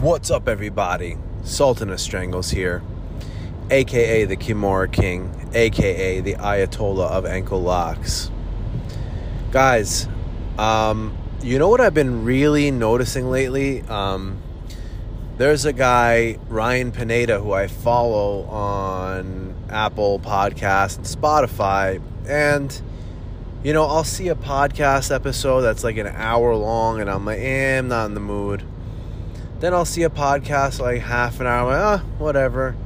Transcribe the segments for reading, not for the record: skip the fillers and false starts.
What's up, everybody? Sultan of Strangles here, a.k.a. the Kimura King, a.k.a. the Ayatollah of ankle locks. Guys, you know what I've been really noticing lately? There's a guy, Ryan Pineda, who I follow on Apple Podcasts and Spotify, and you know, I'll see a podcast episode that's like an hour long, and I'm like, I'm not in the mood. Then I'll see a podcast like half an hour, I'm like, whatever.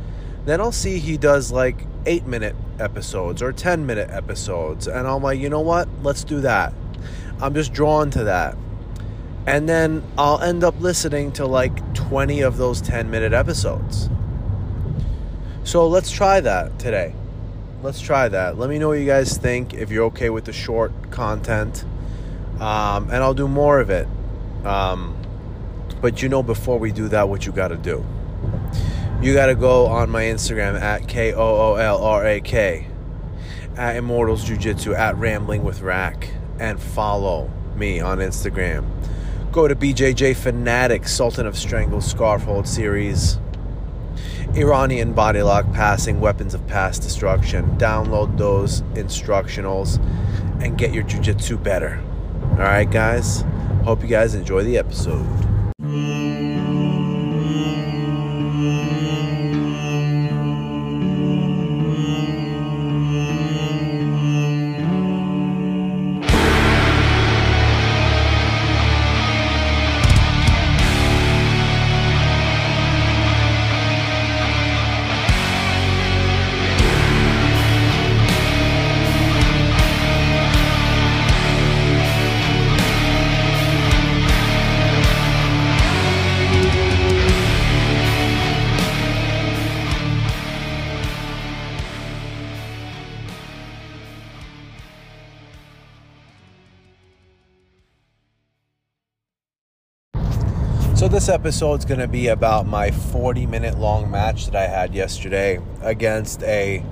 Then I'll see he does like 8-minute episodes or 10-minute episodes, and I'm like, you know what? Let's do that. I'm just drawn to that. And then I'll end up listening to like 20 of those 10-minute episodes. So let's try that today. Let's try that. Let me know what you guys think, if you're okay with the short content. And I'll do more of it. But you know, before we do that, what you got to do. You got to go on my Instagram at KOOLRAK, at Immortals Jiu Jitsu, at Rambling with Rack, and follow me on Instagram. Go to BJJ Fanatic, Sultan of Strangles, Scarf Hold Series, Iranian Body Lock, Passing, Weapons of Past Destruction. Download those instructionals and get your Jiu Jitsu better. All right, guys? Hope you guys enjoy the episode. So this episode's going to be about my 40-minute long match that I had yesterday against a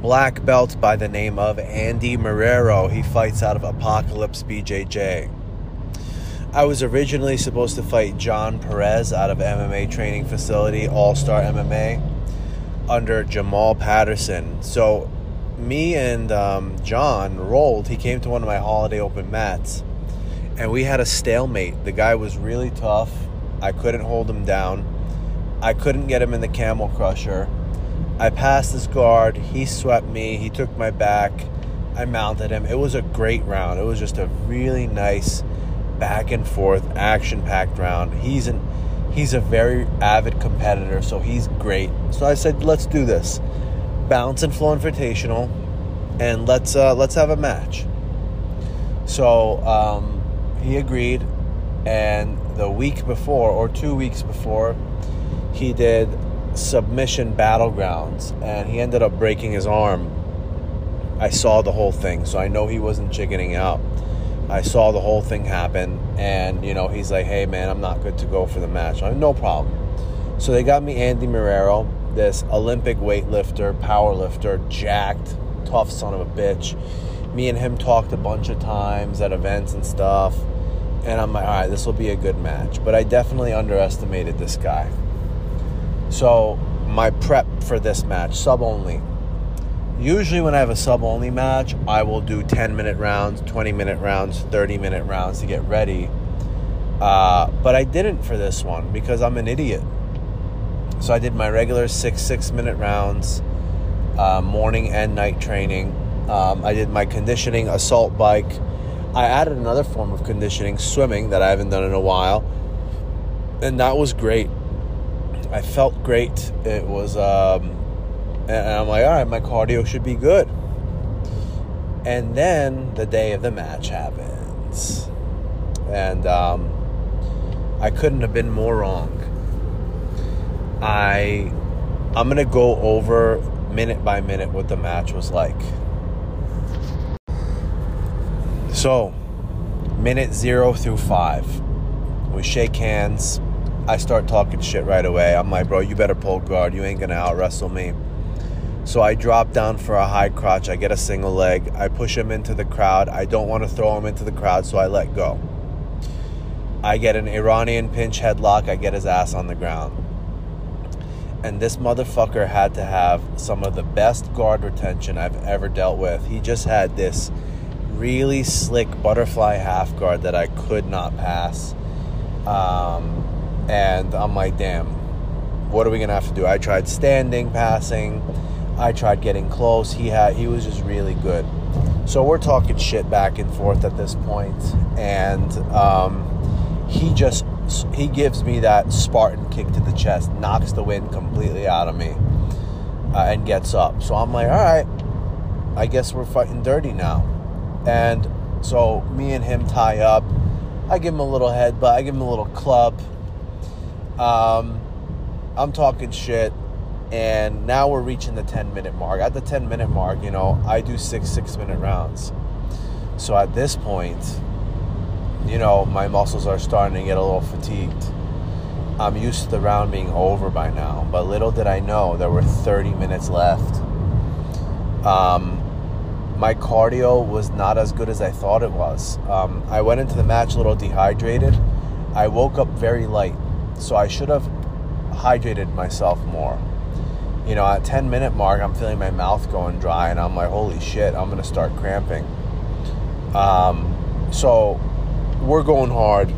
black belt by the name of Andy Marrero. He fights out of Apocalypse BJJ. I was originally supposed to fight John Perez out of MMA training facility, All-Star MMA, under Jamal Patterson. So me and John rolled. He came to one of my holiday open mats, and we had a stalemate. The guy was really tough. I couldn't hold him down. I couldn't get him in the Camel Crusher. I passed his guard. He swept me. He took my back. I mounted him. It was a great round. It was just a really nice back and forth, action-packed round. He's a very avid competitor, so he's great. So I said, let's do this. Bounce and Flow Invitational, and let's have a match. So he agreed, and the week before, or 2 weeks before, he did Submission Battlegrounds, and he ended up breaking his arm. I saw the whole thing, so I know he wasn't chickening out. I saw the whole thing happen, and, you know, he's like, hey, man, I'm not good to go for the match. I'm like, no problem. So they got me Andy Marrero, this Olympic weightlifter, powerlifter, jacked, tough son of a bitch. Me and him talked a bunch of times at events and stuff. And I'm like, all right, this will be a good match. But I definitely underestimated this guy. So my prep for this match, sub-only. Usually when I have a sub-only match, I will do 10-minute rounds, 20-minute rounds, 30-minute rounds to get ready. But I didn't for this one because I'm an idiot. So I did my regular six-minute rounds, morning and night training. I did my conditioning, assault bike. I added another form of conditioning, swimming, that I haven't done in a while. And that was great. I felt great. It was, and I'm like, all right, my cardio should be good. And then the day of the match happens. And I couldn't have been more wrong. I'm going to go over minute by minute what the match was like. So, minute 0 through 5, we shake hands. I start talking shit right away. I'm like, bro, you better pull guard. You ain't going to out-wrestle me. So I drop down for a high crotch. I get a single leg. I push him into the crowd. I don't want to throw him into the crowd, so I let go. I get an Iranian pinch headlock. I get his ass on the ground. And this motherfucker had to have some of the best guard retention I've ever dealt with. He just had this really slick butterfly half guard that I could not pass. And I'm like, damn, what are we going to have to do? I tried standing, passing. I tried getting close. He was just really good. So we're talking shit back and forth at this point. And he gives me that Spartan kick to the chest, knocks the wind completely out of me, and gets up. So I'm like, all right, I guess we're fighting dirty now. And so me and him tie up. I give him a little headbutt. I give him a little club. I'm talking shit. And now we're reaching the 10-minute mark. At the 10-minute mark, you know, I do six-minute rounds. So at this point, you know, my muscles are starting to get a little fatigued. I'm used to the round being over by now, but little did I know there were 30 minutes left. My cardio was not as good as I thought it was. I went into the match a little dehydrated. I woke up very light, so I should have hydrated myself more. You know, at 10-minute mark, I'm feeling my mouth going dry, and I'm like, holy shit, I'm going to start cramping. So we're going hard.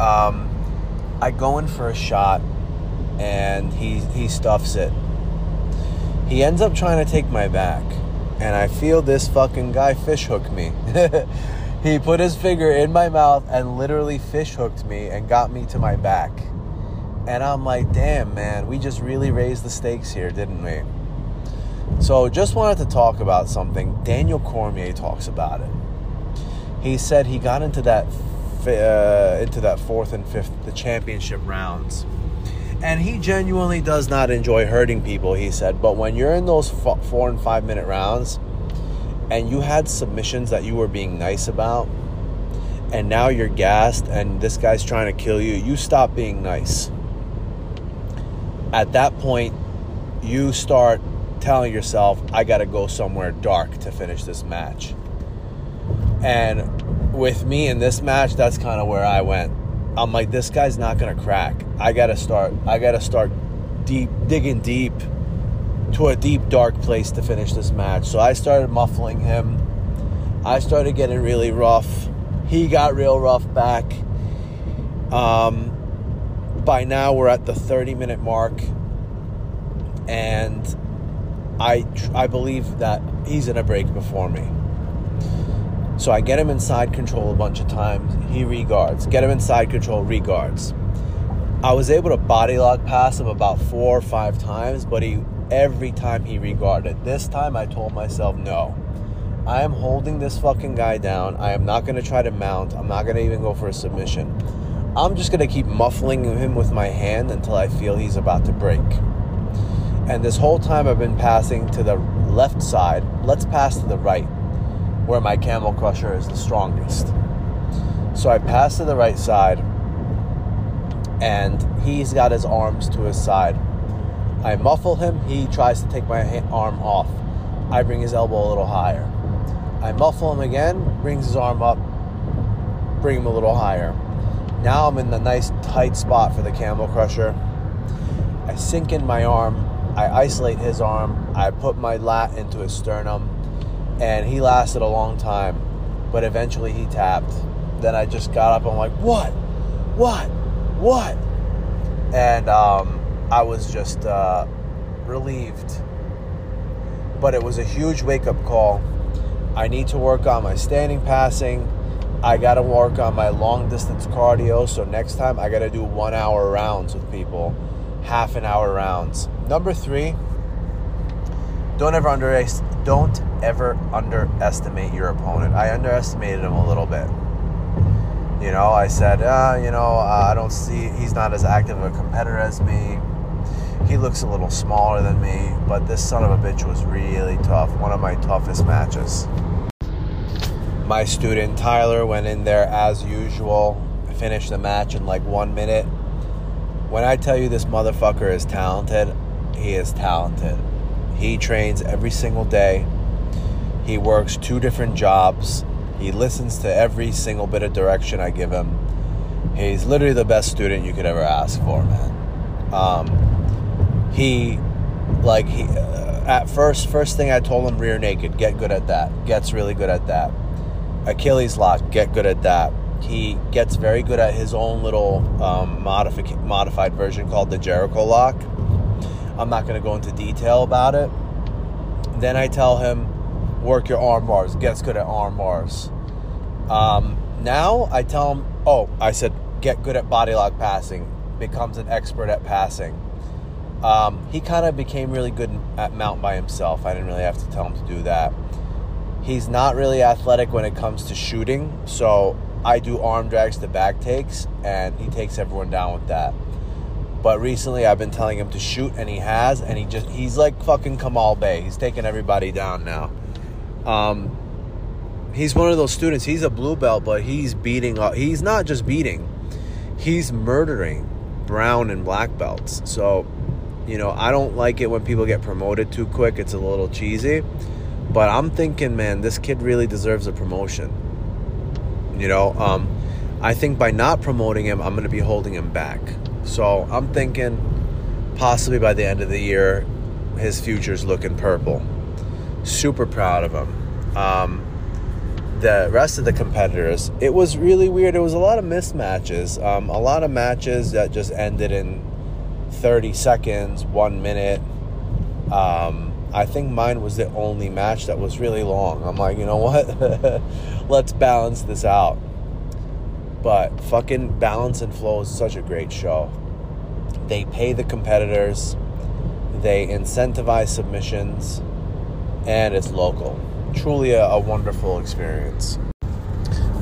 I go in for a shot, and he stuffs it. He ends up trying to take my back, and I feel this fucking guy fish hook me. He put his finger in my mouth and literally fish hooked me and got me to my back. And I'm like, damn, man, we just really raised the stakes here, didn't we? So just wanted to talk about something. Daniel Cormier talks about it. He said he got into that fourth and fifth, the championship rounds. And he genuinely does not enjoy hurting people, he said. But when you're in those 4 and 5 minute rounds and you had submissions that you were being nice about and now you're gassed and this guy's trying to kill you, you stop being nice. At that point, you start telling yourself, I got to go somewhere dark to finish this match. And with me in this match, that's kind of where I went. I'm like, this guy's not going to crack. I got to start digging deep to a deep, dark place to finish this match. So I started muffling him. I started getting really rough. He got real rough back. By now, we're at the 30-minute mark. And I believe that he's in a break before me. So I get him inside control a bunch of times. He regards. Get him inside control, regards. I was able to body lock pass him about 4 or 5 times, but every time he regarded. This time I told myself, no. I am holding this fucking guy down. I am not going to try to mount. I'm not going to even go for a submission. I'm just going to keep muffling him with my hand until I feel he's about to break. And this whole time I've been passing to the left side. Let's pass to the right, where my Camel Crusher is the strongest. So I pass to the right side, and he's got his arms to his side. I muffle him. He tries to take my arm off. I bring his elbow a little higher. I muffle him again, brings his arm up, bring him a little higher. Now I'm in the nice tight spot for the Camel Crusher. I sink in my arm. I isolate his arm. I put my lat into his sternum. And he lasted a long time, but eventually he tapped. Then I just got up and I'm like, what? And I was just relieved. But it was a huge wake-up call. I need to work on my standing passing. I got to work on my long-distance cardio. So next time I got to do 1-hour rounds with people, half an hour rounds. Number 3, don't ever underestimate your opponent. I underestimated him a little bit. You know, I said, I don't see, he's not as active of a competitor as me. He looks a little smaller than me, but this son of a bitch was really tough. One of my toughest matches. My student Tyler went in there as usual, finished the match in like 1 minute. When I tell you this motherfucker is talented, he is talented. He trains every single day. He works 2 different jobs. He listens to every single bit of direction I give him. He's literally the best student you could ever ask for, man. First thing I told him, rear naked, get good at that. Gets really good at that. Achilles lock, get good at that. He gets very good at his own little modified version called the Jericho Lock. I'm not going to go into detail about it. Then I tell him, work your arm bars. Gets good at arm bars. Now I tell him, get good at body lock passing. Becomes an expert at passing. He kind of became really good at mount by himself. I didn't really have to tell him to do that. He's not really athletic when it comes to shooting, so I do arm drags to back takes, and he takes everyone down with that. But recently I've been telling him to shoot, and he has, and he's like fucking Kamal Bay. He's taking everybody down now. He's one of those students. He's a blue belt, but he's beating up. He's not just beating. He's murdering brown and black belts. So, I don't like it when people get promoted too quick. It's a little cheesy. But I'm thinking, man, this kid really deserves a promotion. I think by not promoting him, I'm going to be holding him back. So I'm thinking possibly by the end of the year, his future's looking purple. Super proud of him. The rest of the competitors, it was really weird. It was a lot of mismatches. A lot of matches that just ended in 30 seconds, 1 minute. I think mine was the only match that was really long. I'm like, you know what? Let's balance this out. But fucking Bounce and Flow is such a great show. They pay the competitors. They incentivize submissions. And it's local. Truly a wonderful experience.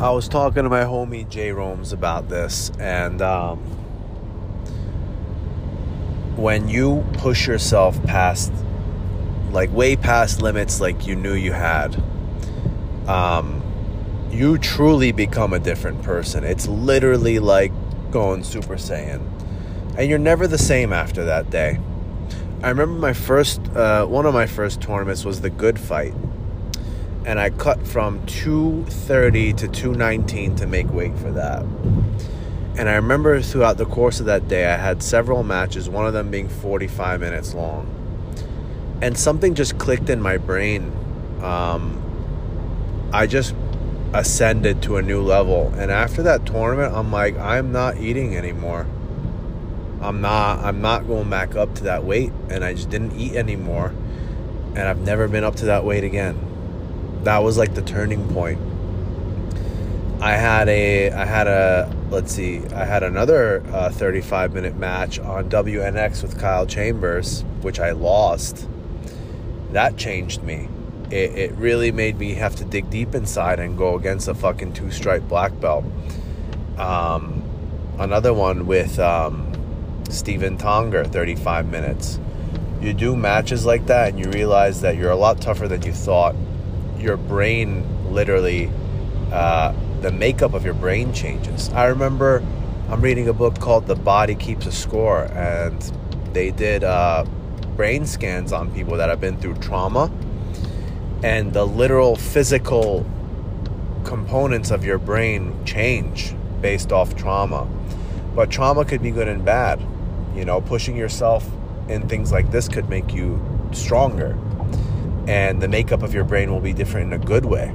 I was talking to my homie Jay Roms about this. And when you push yourself past, like way past limits like you knew you had, you truly become a different person. It's literally like going Super Saiyan. And you're never the same after that day. I remember one of my first tournaments was the Good Fight. And I cut from 230 to 219 to make weight for that. And I remember throughout the course of that day, I had several matches, one of them being 45 minutes long. And something just clicked in my brain. I just ascended to a new level. And after that tournament, I'm like, I'm not eating anymore. I'm not going back up to that weight. And I just didn't eat anymore. And I've never been up to that weight again. That was like the turning point. I had another 35-minute match on WNX with Kyle Chambers, which I lost. That changed me. It really made me have to dig deep inside and go against a fucking two-stripe black belt. Another one with Steven Tonger, 35 minutes. You do matches like that and you realize that you're a lot tougher than you thought. Your brain literally, the makeup of your brain changes. I remember I'm reading a book called The Body Keeps a Score, and they did brain scans on people that have been through trauma. And the literal physical components of your brain change based off trauma. But trauma could be good and bad. Pushing yourself in things like this could make you stronger. And the makeup of your brain will be different in a good way.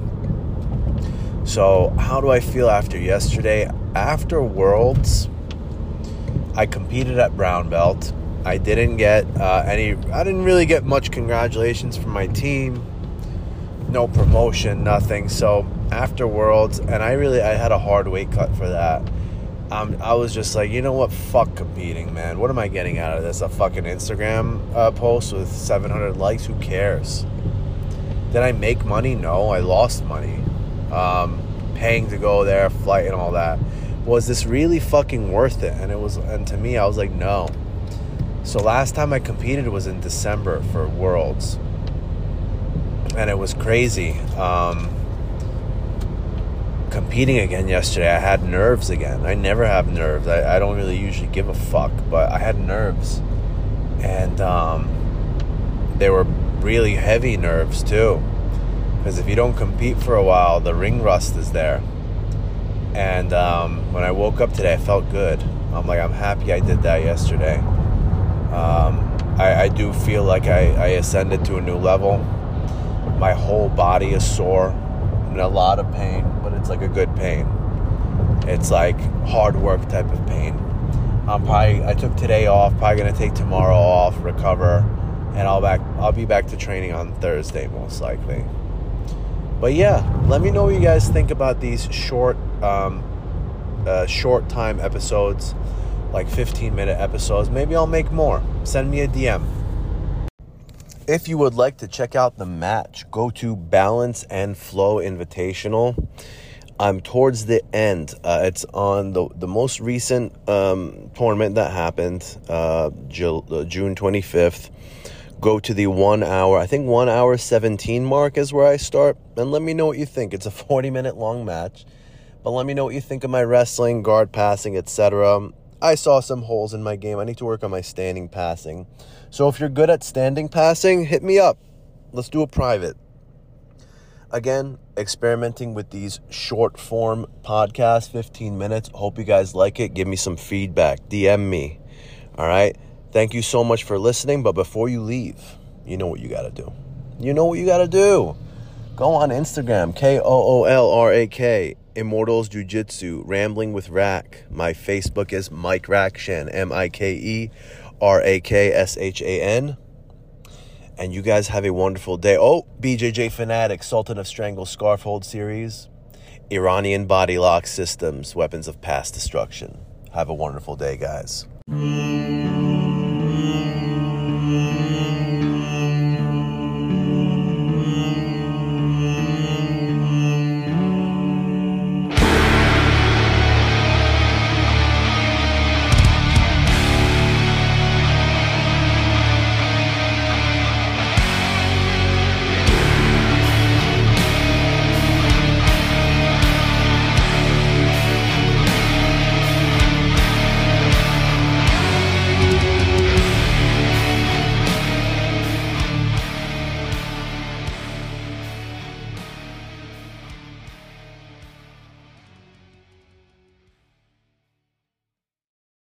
So how do I feel after yesterday? After Worlds, I competed at brown belt. I didn't get I didn't really get much congratulations from my team. No promotion, nothing. So after Worlds, and I had a hard weight cut for that. I was just like, you know what? Fuck competing, man. What am I getting out of this? A fucking Instagram post with 700 likes? Who cares? Did I make money? No, I lost money. Paying to go there, flight and all that. Was this really fucking worth it? And to me, I was like, no. So last time I competed was in December for Worlds. And it was crazy. Competing again yesterday, I had nerves again. I never have nerves. I don't really usually give a fuck, but I had nerves. And they were really heavy nerves too. because if you don't compete for a while, the ring rust is there. And when I woke up today, I felt good. I'm like, I'm happy I did that yesterday. I do feel like I ascended to a new level. My whole body is sore. I'm in a lot of pain, but it's like a good pain. It's like hard work type of pain. I took today off, probably going to take tomorrow off, recover, and I'll be back to training on Thursday most likely. But yeah, let me know what you guys think about these short time episodes, like 15-minute episodes. Maybe I'll make more. Send me a DM. If you would like to check out the match, go to Bounce and Flow Invitational. I'm towards the end. It's on the most recent tournament that happened, June 25th. Go to the 1 hour, I think 1 hour 17 mark is where I start. And let me know what you think. It's a 40-minute long match. But let me know what you think of my wrestling, guard passing, etc. I saw some holes in my game. I need to work on my standing passing. So if you're good at standing passing, hit me up. Let's do a private. Again, experimenting with these short form podcasts, 15 minutes. Hope you guys like it. Give me some feedback. DM me. All right. Thank you so much for listening, but before you leave, you know what you got to do. You know what you got to do. Go on Instagram, KOOLRAK, Immortals Jiu Jitsu, Rambling with Rack. My Facebook is Mike Rakshan, MIKERAKSHAN. And you guys have a wonderful day. Oh, BJJ Fanatic, Sultan of Strangles, Scarf Hold Series, Iranian Body Lock Systems, Weapons of Past Destruction. Have a wonderful day, guys.